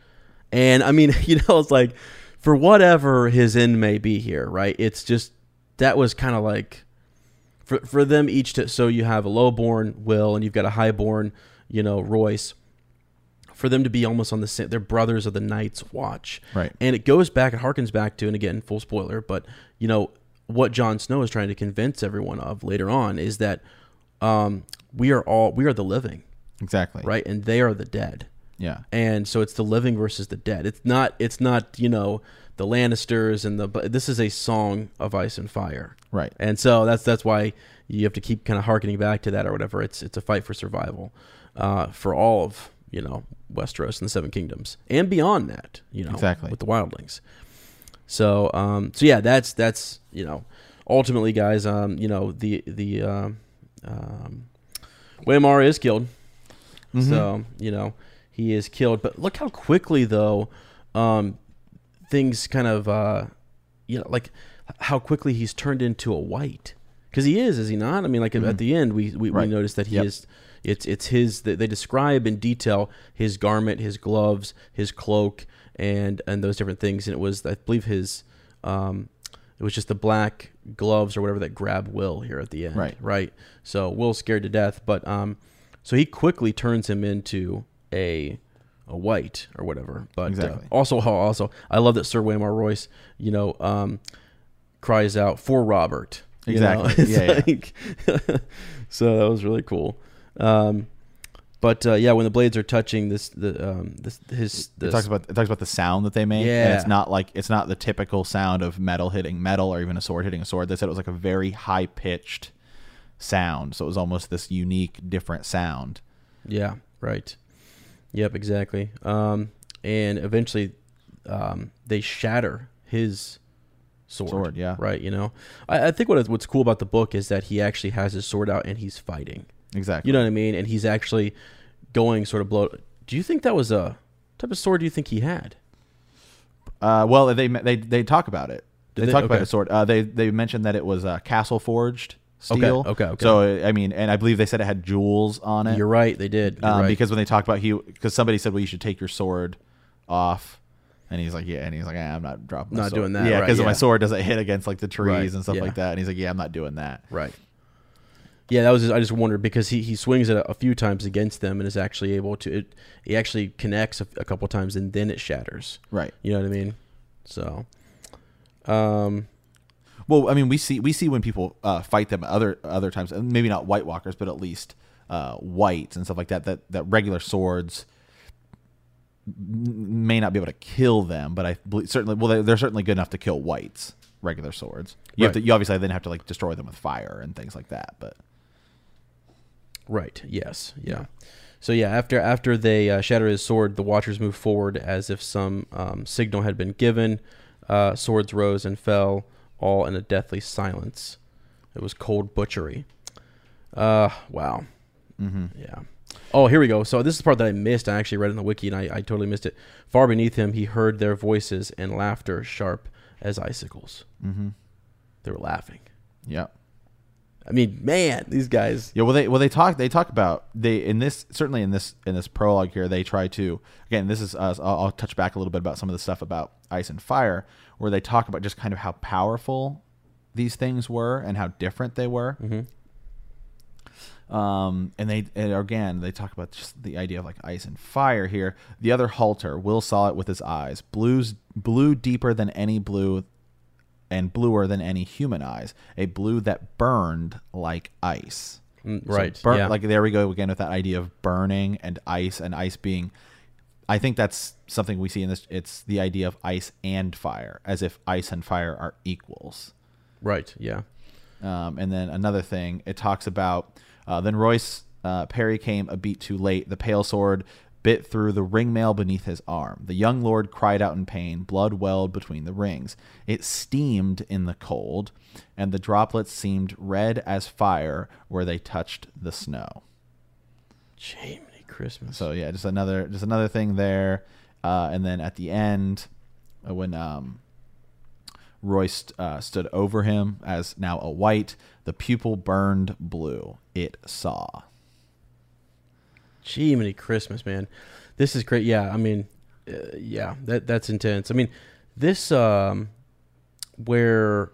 And, I mean, you know, it's like, for whatever his end may be here, right? It's just, that was kind of like, for, for them each to, so you have a lowborn Will, and you've got a highborn, you know, Royce. For them to be almost on the same, they're brothers of the Night's Watch. Right. And it goes back, it harkens back to, and again, full spoiler, but, you know, what Jon Snow is trying to convince everyone of later on is that um, we are all, we are the living. Exactly. Right? And they are the dead. Yeah. And so it's the living versus the dead. It's not, it's not, you know, the Lannisters and the, but this is a Song of Ice and Fire. Right. And so that's, that's why you have to keep kind of harkening back to that or whatever. It's, it's a fight for survival uh, for all of you know, Westeros and the Seven Kingdoms and beyond that, you know, exactly, with the wildlings. So, um, so yeah, that's, that's, you know, ultimately, guys, um, you know, the, the, uh, um, Waymar is killed. Mm-hmm. So, you know, he is killed, but look how quickly though, um, things kind of, uh, you know, like how quickly he's turned into a white. Cause he is, is he not? I mean, like mm-hmm. at the end, we, we, right. we noticed that he yep. is, it's, it's his, they describe in detail his garment, his gloves, his cloak, and and those different things, and it was, I believe, his um it was just the black gloves or whatever that grab Will here at the end, right right so Will's scared to death, but um so he quickly turns him into a a white or whatever, but exactly. uh, also also I love that Sir Waymar Royce, you know, um cries out for Robert, exactly, you know? yeah, like, yeah. So that was really cool. um But uh, yeah, when the blades are touching this, the um, this, his this. It talks about it talks about the sound that they make. Yeah, and it's not like it's not the typical sound of metal hitting metal or even a sword hitting a sword. They said it was like a very high pitched sound, so it was almost this unique, different sound. Yeah, right. Yep, exactly. Um, and eventually, um, they shatter his sword. Sword, yeah, right. You know, I, I think what what's cool about the book is that he actually has his sword out and he's fighting. Exactly. You know what I mean? And he's actually going sort of blow. Do you think that was a type of sword? Do you think he had? Uh, well, they they they talk about it. They, they talk okay. about a sword. Uh, they they mentioned that it was uh, castle forged steel. Okay. okay. Okay. So I mean, and I believe they said it had jewels on it. You're right. They did. Um, right. Because when they talked about he, because somebody said, "Well, you should take your sword off," and he's like, "Yeah," and he's like, ah, "I'm not dropping, my not sword. doing that." Yeah, because right, yeah. my sword doesn't hit against like the trees right. and stuff yeah. like that. And he's like, "Yeah, I'm not doing that." Right. Yeah, that was. His, I just wondered because he, he swings it a, a few times against them and is actually able to. It, he actually connects a, a couple times and then it shatters. Right. You know what I mean? So, um, well, I mean, we see we see when people uh, fight them other other times, maybe not White Walkers, but at least uh, whites and stuff like that. That that regular swords may not be able to kill them, but I believe, certainly well they're, they're certainly good enough to kill whites. Regular swords. You right. have to. You obviously then have to like destroy them with fire and things like that, but. Right. Yes. Yeah. So yeah, after after they uh, shatter his sword, the Watchers moved forward as if some um, signal had been given. Uh, swords rose and fell, all in a deathly silence. It was cold butchery. Uh, wow. Mm-hmm. Yeah. Oh, here we go. So this is the part that I missed. I actually read it in the wiki, and I, I totally missed it. Far beneath him, he heard their voices and laughter, sharp as icicles. Mm-hmm. They were laughing. Yeah. I mean, man, these guys. Yeah, well, they well they talk they talk about they in this certainly in this in this prologue here they try to again this is uh, I'll, I'll touch back a little bit about some of the stuff about Ice and Fire where they talk about just kind of how powerful these things were and how different they were. Mm-hmm. Um, and they and again they talk about just the idea of like ice and fire here. The other halter, Will saw it with his eyes. Blue's blue deeper than any blue. And bluer than any human eyes, a blue that burned like ice. Right. So burn, yeah. Like there we go again with that idea of burning and ice and ice being. I think that's something we see in this. It's the idea of ice and fire, as if ice and fire are equals. Right. Yeah. Um, and then another thing it talks about. Uh, then Royce uh, Perry came a beat too late. The pale sword bit through the ringmail beneath his arm. The young lord cried out in pain. Blood welled between the rings. It steamed in the cold, and the droplets seemed red as fire where they touched the snow. Jamie Christmas. So yeah, just another just another thing there. Uh, and then at the end, when um, Royce uh, stood over him as now a white, the pupil burned blue. It saw. Gee, many Christmas, man. This is great. Yeah, I mean, uh, yeah, that that's intense. I mean, this um, where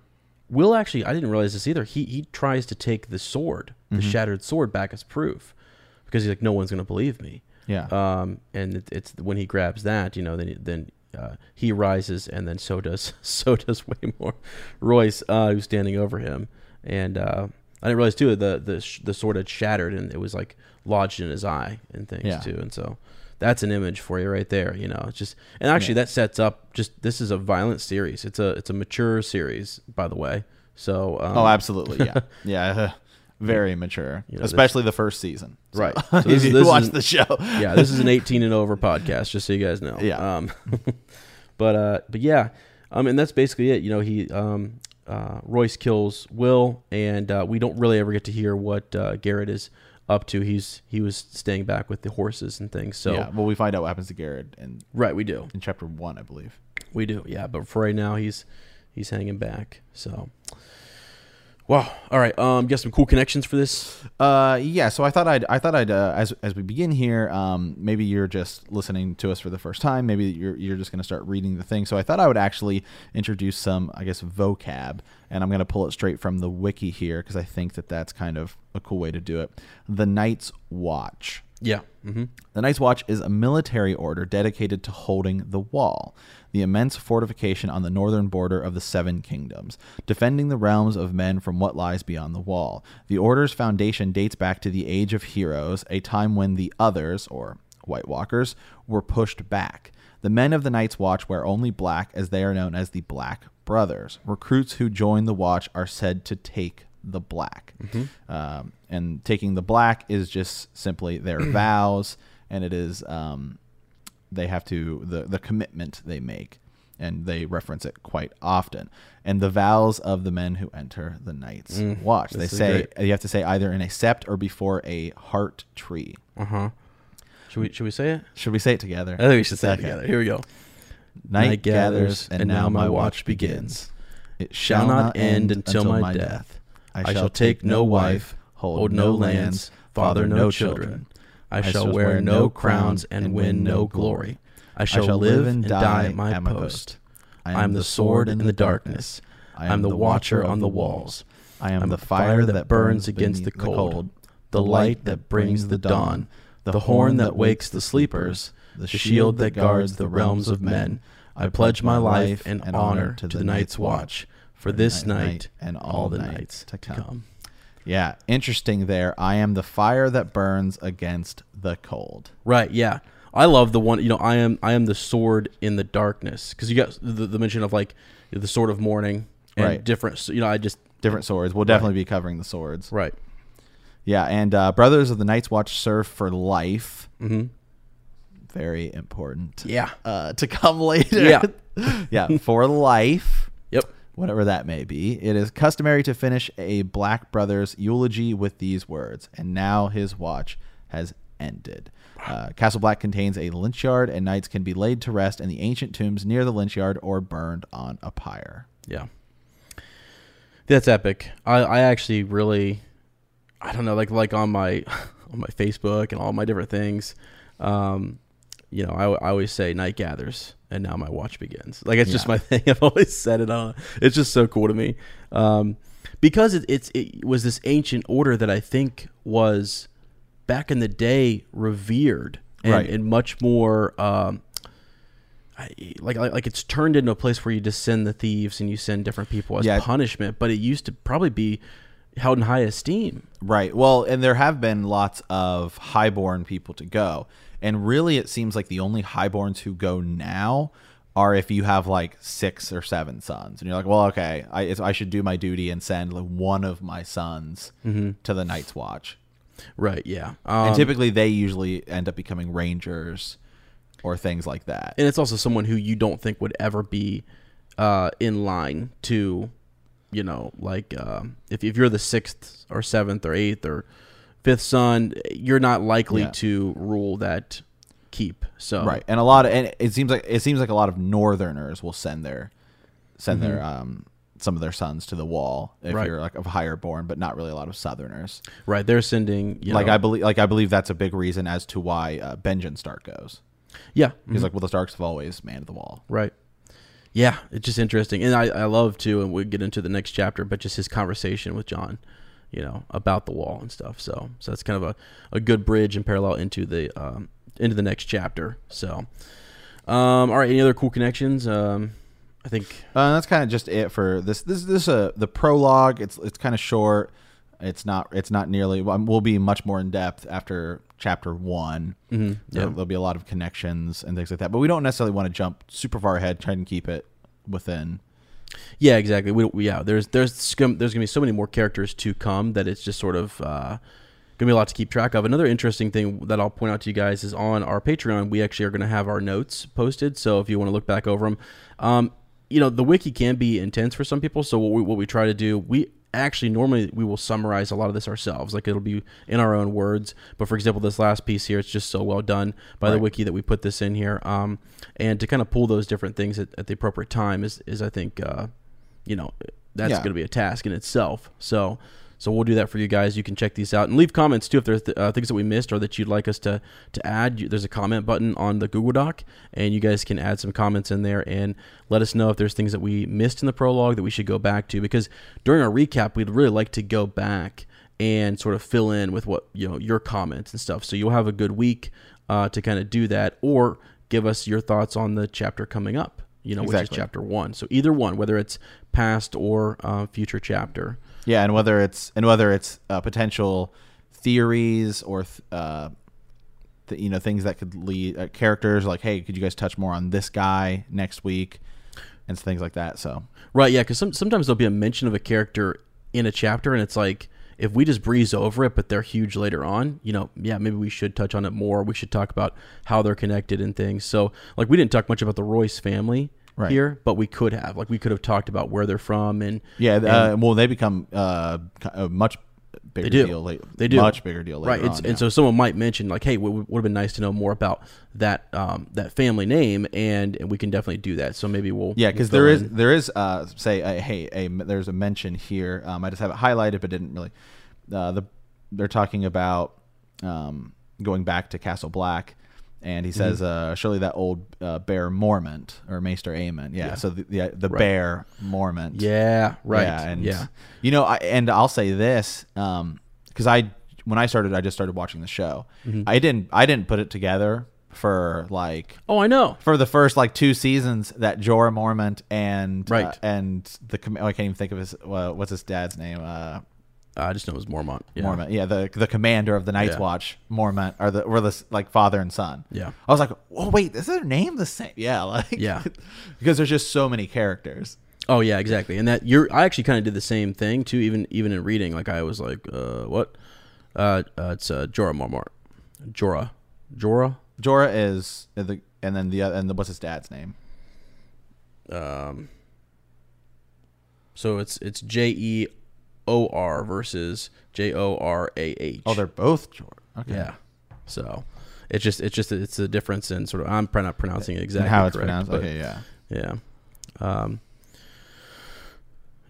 Will actually, I didn't realize this either. He he tries to take the sword, the mm-hmm. shattered sword, back as proof because he's like, no one's gonna believe me. Yeah. Um, and it, it's when he grabs that, you know, then then uh, he rises, and then so does so does Waymar Royce, uh, who's standing over him, and uh, I didn't realize too the the sh the sword had shattered, and it was like. Lodged in his eye and things yeah. too, and so that's an image for you right there. You know, it's just and actually yeah. that sets up just this is a violent series. It's a it's a mature series, by the way. So um, oh, absolutely, yeah, yeah. very yeah. mature, you know, especially this, the first season. So. Right. So this, if you this watch is, the show. Yeah, this is an eighteen and over podcast, just so you guys know. Yeah. Um, but uh, but yeah, I mean, that's basically it. You know, he um, uh, Royce kills Will, and uh, we don't really ever get to hear what uh, Garrett is up to. He's he was staying back with the horses and things. So yeah, well, we find out what happens to Garrett, and right, we do in chapter one, I believe. We do, yeah. But for right now, he's he's hanging back. So. Wow. All right. Um, you got some cool connections for this? Uh, yeah. So I thought I'd, I thought I'd, uh, as as we begin here, um, maybe you're just listening to us for the first time. Maybe you're you're just going to start reading the thing. So I thought I would actually introduce some, I guess, vocab, and I'm going to pull it straight from the wiki here because I think that that's kind of a cool way to do it. The Night's Watch. Yeah. Mm-hmm. The Night's Watch is a military order dedicated to holding the wall, the immense fortification on the northern border of the Seven Kingdoms, defending the realms of men from what lies beyond the wall. The order's foundation dates back to the Age of Heroes, a time when the Others, or White Walkers, were pushed back. The men of the Night's Watch wear only black, as they are known as the Black Brothers. Recruits who join the Watch are said to take the black. Mm-hmm. Um, and taking the black is just simply their vows, and it is um, they have to, the, the commitment they make, and they reference it quite often. And the vows of the men who enter the Night's mm, Watch. They say, great. You have to say either in a sept or before a heart tree. Uh-huh. Should we, should we say it? Should we say it together? I think we should say okay. it together. Here we go. Night, Night gathers, and, and now my watch begins. begins. It shall not end until, until my death. death. I shall take no wife, hold no lands, father no children. I shall wear no crowns and win no glory. I shall live and die at my post. I am the sword in the darkness. I am the watcher on the walls. I am the fire that burns against the cold, the light that brings the dawn, the horn that wakes the sleepers, the shield that guards the realms of men. I pledge my life and honor to the Night's Watch. For this night, night and all, all the nights, nights to come. come. Yeah, interesting there. I am the fire that burns against the cold. Right, yeah. I love the one, you know, I am I am the sword in the darkness. Because you got the, the mention of, like, the sword of morning and right. different, you know, I just... Different swords. We'll definitely right. be covering the swords. Right. Yeah, and uh, Brothers of the Night's Watch serve for life. Mm-hmm. Very important. Yeah. Uh, to come later. Yeah. yeah, for life. Yep. Whatever that may be, it is customary to finish a Black Brother's eulogy with these words, and now his watch has ended. Uh, Castle Black contains a lynch yard, and knights can be laid to rest in the ancient tombs near the lynch yard or burned on a pyre. Yeah. That's epic. I, I actually really, I don't know, like like on my on my Facebook and all my different things, um, you know, I, I always say night gathers. And now my watch begins. Like, it's yeah. just my thing. I've always said it on. It's just so cool to me. Um, because it, it's, it was this ancient order that I think was, back in the day, revered. And, right. and much more, um, like, like like it's turned into a place where you just send the thieves and you send different people as yeah. punishment. But it used to probably be held in high esteem. Right. Well, and there have been lots of highborn people to go. And really, it seems like the only highborns who go now are if you have like six or seven sons. And you're like, well, okay, I, it's, I should do my duty and send like one of my sons mm-hmm. to the Night's Watch. Right, yeah. Um, and typically, they usually end up becoming rangers or things like that. And it's also someone who you don't think would ever be uh, in line to, you know, like uh, if, if you're the sixth or seventh or eighth or... fifth son, you're not likely yeah. to rule that keep. So right, and a lot of, and it seems like it seems like a lot of Northerners will send their send mm-hmm. their um some of their sons to the wall if right. you're like of higher born, but not really a lot of Southerners. Right, they're sending you like know, I believe like I believe that's a big reason as to why uh, Benjen Stark goes. Yeah, he's mm-hmm. like, well, the Starks have always manned the wall. Right. Yeah, it's just interesting, and I I love too, and we'll get into the next chapter, but just his conversation with Jon. You know, about the wall and stuff. So, so that's kind of a, a good bridge and parallel into the um, into the next chapter. So, um, all right. Any other cool connections? Um, I think uh, that's kind of just it for this. This this uh, the prologue. It's it's kind of short. It's not it's not nearly. We'll be much more in depth after chapter one. Mm-hmm. Yeah. There, there'll be a lot of connections and things like that. But we don't necessarily want to jump super far ahead. Try and keep it within. Yeah, exactly. We, we yeah, there's there's there's gonna be so many more characters to come that it's just sort of uh, gonna be a lot to keep track of. Another interesting thing that I'll point out to you guys is on our Patreon, we actually are gonna have our notes posted. So if you want to look back over them, um, you know, the wiki can be intense for some people. So what we what we try to do, we actually normally we will summarize a lot of this ourselves. Like it'll be in our own words. But for example, this last piece here, it's just so well done by right. the wiki that we put this in here. Um, and to kind of pull those different things at, at the appropriate time is is I think. Uh, you know, that's yeah. going to be a task in itself. So, so we'll do that for you guys. You can check these out and leave comments too. If there's th uh, things that we missed or that you'd like us to, to add, you, there's a comment button on the Google Doc and you guys can add some comments in there and let us know if there's things that we missed in the prologue that we should go back to, because during our recap, we'd really like to go back and sort of fill in with what, you know, your comments and stuff. So you'll have a good week uh, to kind of do that, or give us your thoughts on the chapter coming up. You know, exactly. Which is chapter one. So either one, whether it's past or uh, future chapter. Yeah, and whether it's and whether it's uh, potential theories or th uh, th you know things that could lead uh, characters like, hey, could you guys touch more on this guy next week and things like that. So right, yeah, because some, sometimes there'll be a mention of a character in a chapter, and it's like, if we just breeze over it, but they're huge later on, you know, yeah, maybe we should touch on it more. We should talk about how they're connected and things. So, like, we didn't talk much about the Royce family right. here, but we could have. Like, we could have talked about where they're from. and Yeah, and, uh, well, they become uh, a much bigger they do. deal later. They do. Much bigger deal later right. It's, on, and yeah. so someone might mention, like, hey, it would have been nice to know more about that um, that family name, and, and we can definitely do that. So maybe we'll... Yeah, because we'll there, is, there is, uh, say, a, hey, a, there's a mention here. Um, I just have it highlighted, but didn't really... Uh, the, they're talking about um, going back to Castle Black, and he says, mm-hmm. uh, "Surely that old uh, bear Mormont or Maester Aemon, yeah." yeah. So the the, the right. bear Mormont, yeah, right, yeah, and yeah. you know, I, and I'll say this because um, I when I started, I just started watching the show. Mm-hmm. I didn't I didn't put it together for like oh I know for the first like two seasons that Jorah Mormont and right. uh, and the oh, I can't even think of his uh, what's his dad's name. Uh, I just know it was Mormont. Yeah. Mormont, yeah, the the commander of the Night's yeah. Watch, Mormont, or the or the like father and son. Yeah, I was like, oh wait, is their name the same? Yeah, like yeah, because there's just so many characters. Oh yeah, exactly. And that you're, I actually kind of did the same thing too. Even even in reading, like I was like, uh, what? Uh, uh, it's uh, Jorah Mormont. Jorah, Jorah, Jorah is the and then the and the, what's his dad's name? Um. So it's it's J E. O R versus J O R A H. Oh, they're both Jordan. Okay. Yeah. So it's just it's just it's a difference in sort of I'm not pronouncing it exactly how it's correct, pronounced. But okay. Yeah. Yeah. Um,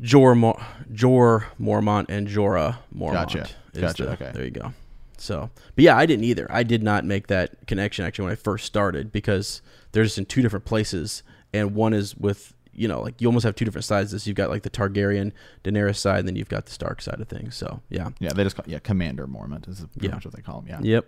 Jor Mor Jor Mormont and Jorah Mormont. Gotcha. Gotcha. The, okay. There you go. So, but yeah, I didn't either. I did not make that connection actually when I first started, because they're just in two different places, and one is with. You know, like you almost have two different sides. This you've got like the Targaryen Daenerys side, and then you've got the Stark side of things. So yeah, yeah, they just call, yeah Commander Mormont is pretty yeah. much what they call him. Yeah, yep.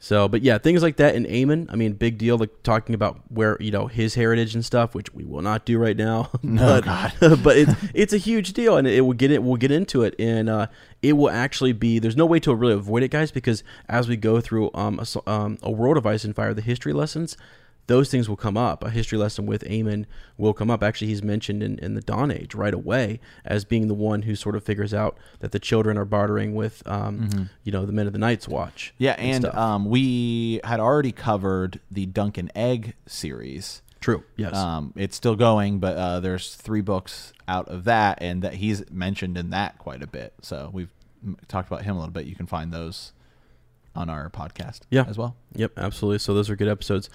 So, but yeah, things like that. And Aemon, I mean, big deal. Like talking about where you know his heritage and stuff, which we will not do right now. No, but, God. But it's it's a huge deal, and it will get it. We'll get into it, and uh, it will actually be. There's no way to really avoid it, guys, because as we go through um a, um a World of Ice and Fire, the history lessons. Those things will come up. A history lesson with Aemon will come up. Actually, he's mentioned in, in the Dawn Age right away as being the one who sort of figures out that the children are bartering with, um, mm-hmm. you know, the men of the Night's Watch. Yeah, and, and um, we had already covered the Duncan Egg series. True, yes. Um, it's still going, but uh, there's three books out of that, and that he's mentioned in that quite a bit. So we've talked about him a little bit. You can find those on our podcast yeah. as well. Yep, absolutely. So those are good episodes.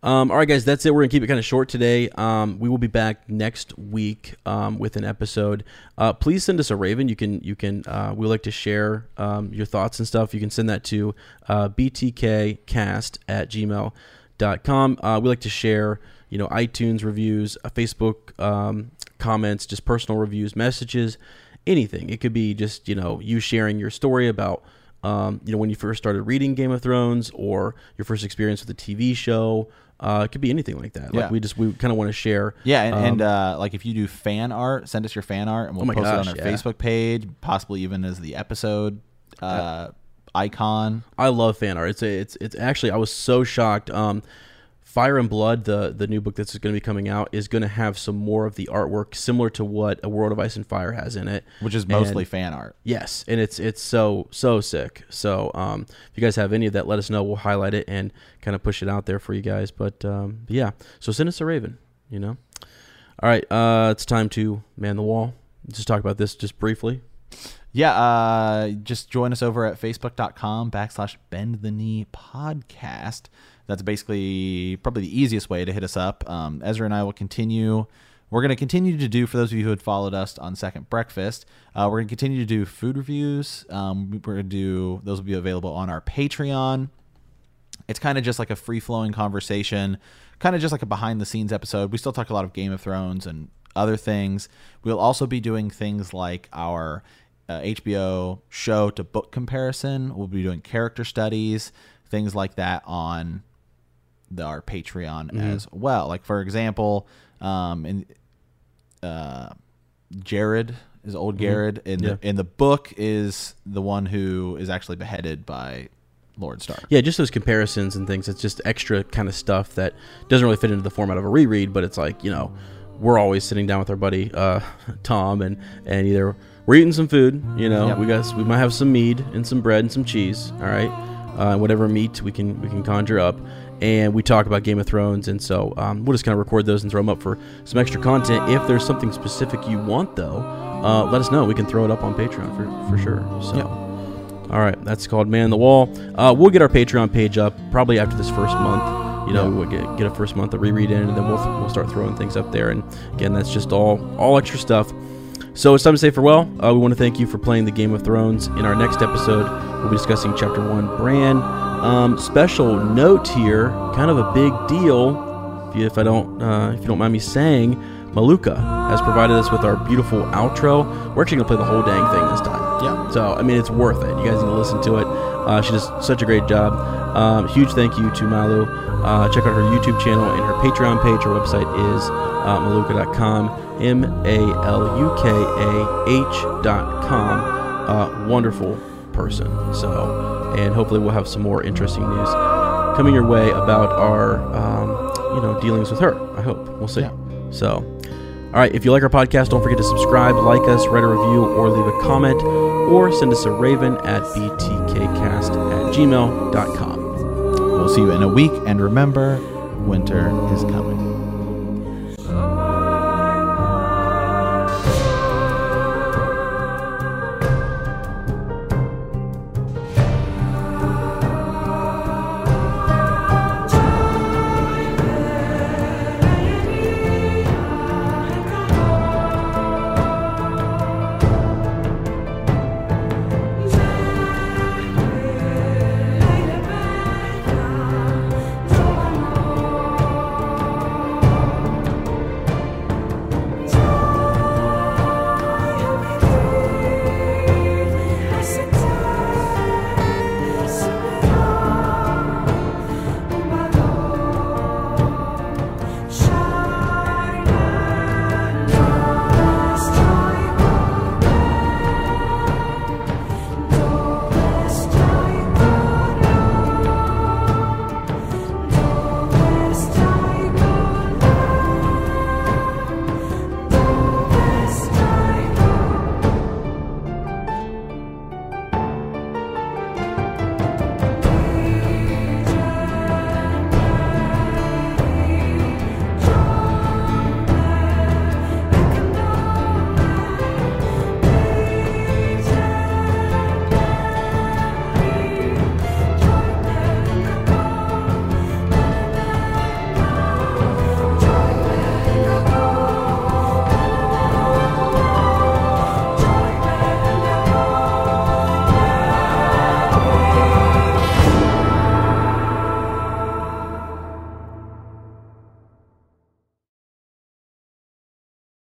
Um, all right, guys, that's it. We're going to keep it kind of short today. Um, we will be back next week um, with an episode. Uh, please send us a raven. You can, you can. Uh, we like to share um, your thoughts and stuff. You can send that to uh, b t k cast at gmail dot com. Uh, we like to share, you know, iTunes reviews, uh, Facebook um, comments, just personal reviews, messages, anything. It could be just, you know, you sharing your story about. Um, you know, when you first started reading Game of Thrones, or your first experience with a T V show, uh, it could be anything like that. Yeah. Like we just we kind of want to share. Yeah, and, um, and uh, like if you do fan art, send us your fan art, and we'll oh post gosh, it on our yeah. Facebook page, possibly even as the episode uh, yeah. icon. I love fan art. It's a, it's it's actually I was so shocked. Um, Fire and Blood, the, the new book that's going to be coming out, is going to have some more of the artwork similar to what A World of Ice and Fire has in it. Which is mostly and, fan art. Yes, and it's it's so, so sick. So um, if you guys have any of that, let us know. We'll highlight it and kind of push it out there for you guys. But um, yeah, so send us a raven, you know. All right, uh, it's time to Man the Wall. Let's just talk about this just briefly. Yeah, uh, just join us over at facebook.com backslash bend the knee podcast. That's basically probably the easiest way to hit us up. Um, Ezra and I will continue. We're going to continue to do, for those of you who had followed us on Second Breakfast, uh, we're going to continue to do food reviews. Um, we're going to do, those will be available on our Patreon. It's kind of just like a free-flowing conversation, kind of just like a behind-the-scenes episode. We still talk a lot of Game of Thrones and other things. We'll also be doing things like our uh, H B O show to book comparison. We'll be doing character studies, things like that on the, our Patreon mm-hmm. as well. Like, for example, um, in, uh, Jared is old mm-hmm. Garrett in, yeah. the, in the book is the one who is actually beheaded by Lord Stark. Yeah, just those comparisons and things. It's just extra kind of stuff that doesn't really fit into the format of a reread, but it's like, you know, we're always sitting down with our buddy uh, Tom, and, and either we're eating some food, you know, yep. we got we might have some mead and some bread and some cheese, all right, uh, whatever meat we can we can conjure up, and we talk about Game of Thrones, and so um, we'll just kind of record those and throw them up for some extra content. If there's something specific you want, though, uh, let us know. We can throw it up on Patreon for for sure. So. Yep. All right, that's called Man the Wall. Uh, we'll get our Patreon page up probably after this first month. You know, yeah. we'll get, get a first month of reread in, and then we'll th- we'll start throwing things up there. And again, that's just all all extra stuff. So it's time to say farewell. Uh, we want to thank you for playing the Game of Thrones. In our next episode, we'll be discussing Chapter One, Bran. Um, special note here, kind of a big deal. If, you, if I don't, uh, if you don't mind me saying, Maluka has provided us with our beautiful outro. We're actually gonna play the whole dang thing this time. Yeah. So, I mean, it's worth it. You guys need to listen to it. Uh, she does such a great job. Um, huge thank you to Malu. Uh, check out her YouTube channel and her Patreon page. Her website is uh, maluka dot com, M A L U K A H dot com. Uh, wonderful person. So, and hopefully we'll have some more interesting news coming your way about our, um, you know, dealings with her. I hope. We'll see. Yeah. So, all right, if you like our podcast, don't forget to subscribe, like us, write a review, or leave a comment, or send us a raven at b t k cast at gmail dot com. We'll see you in a week, and remember, winter is coming.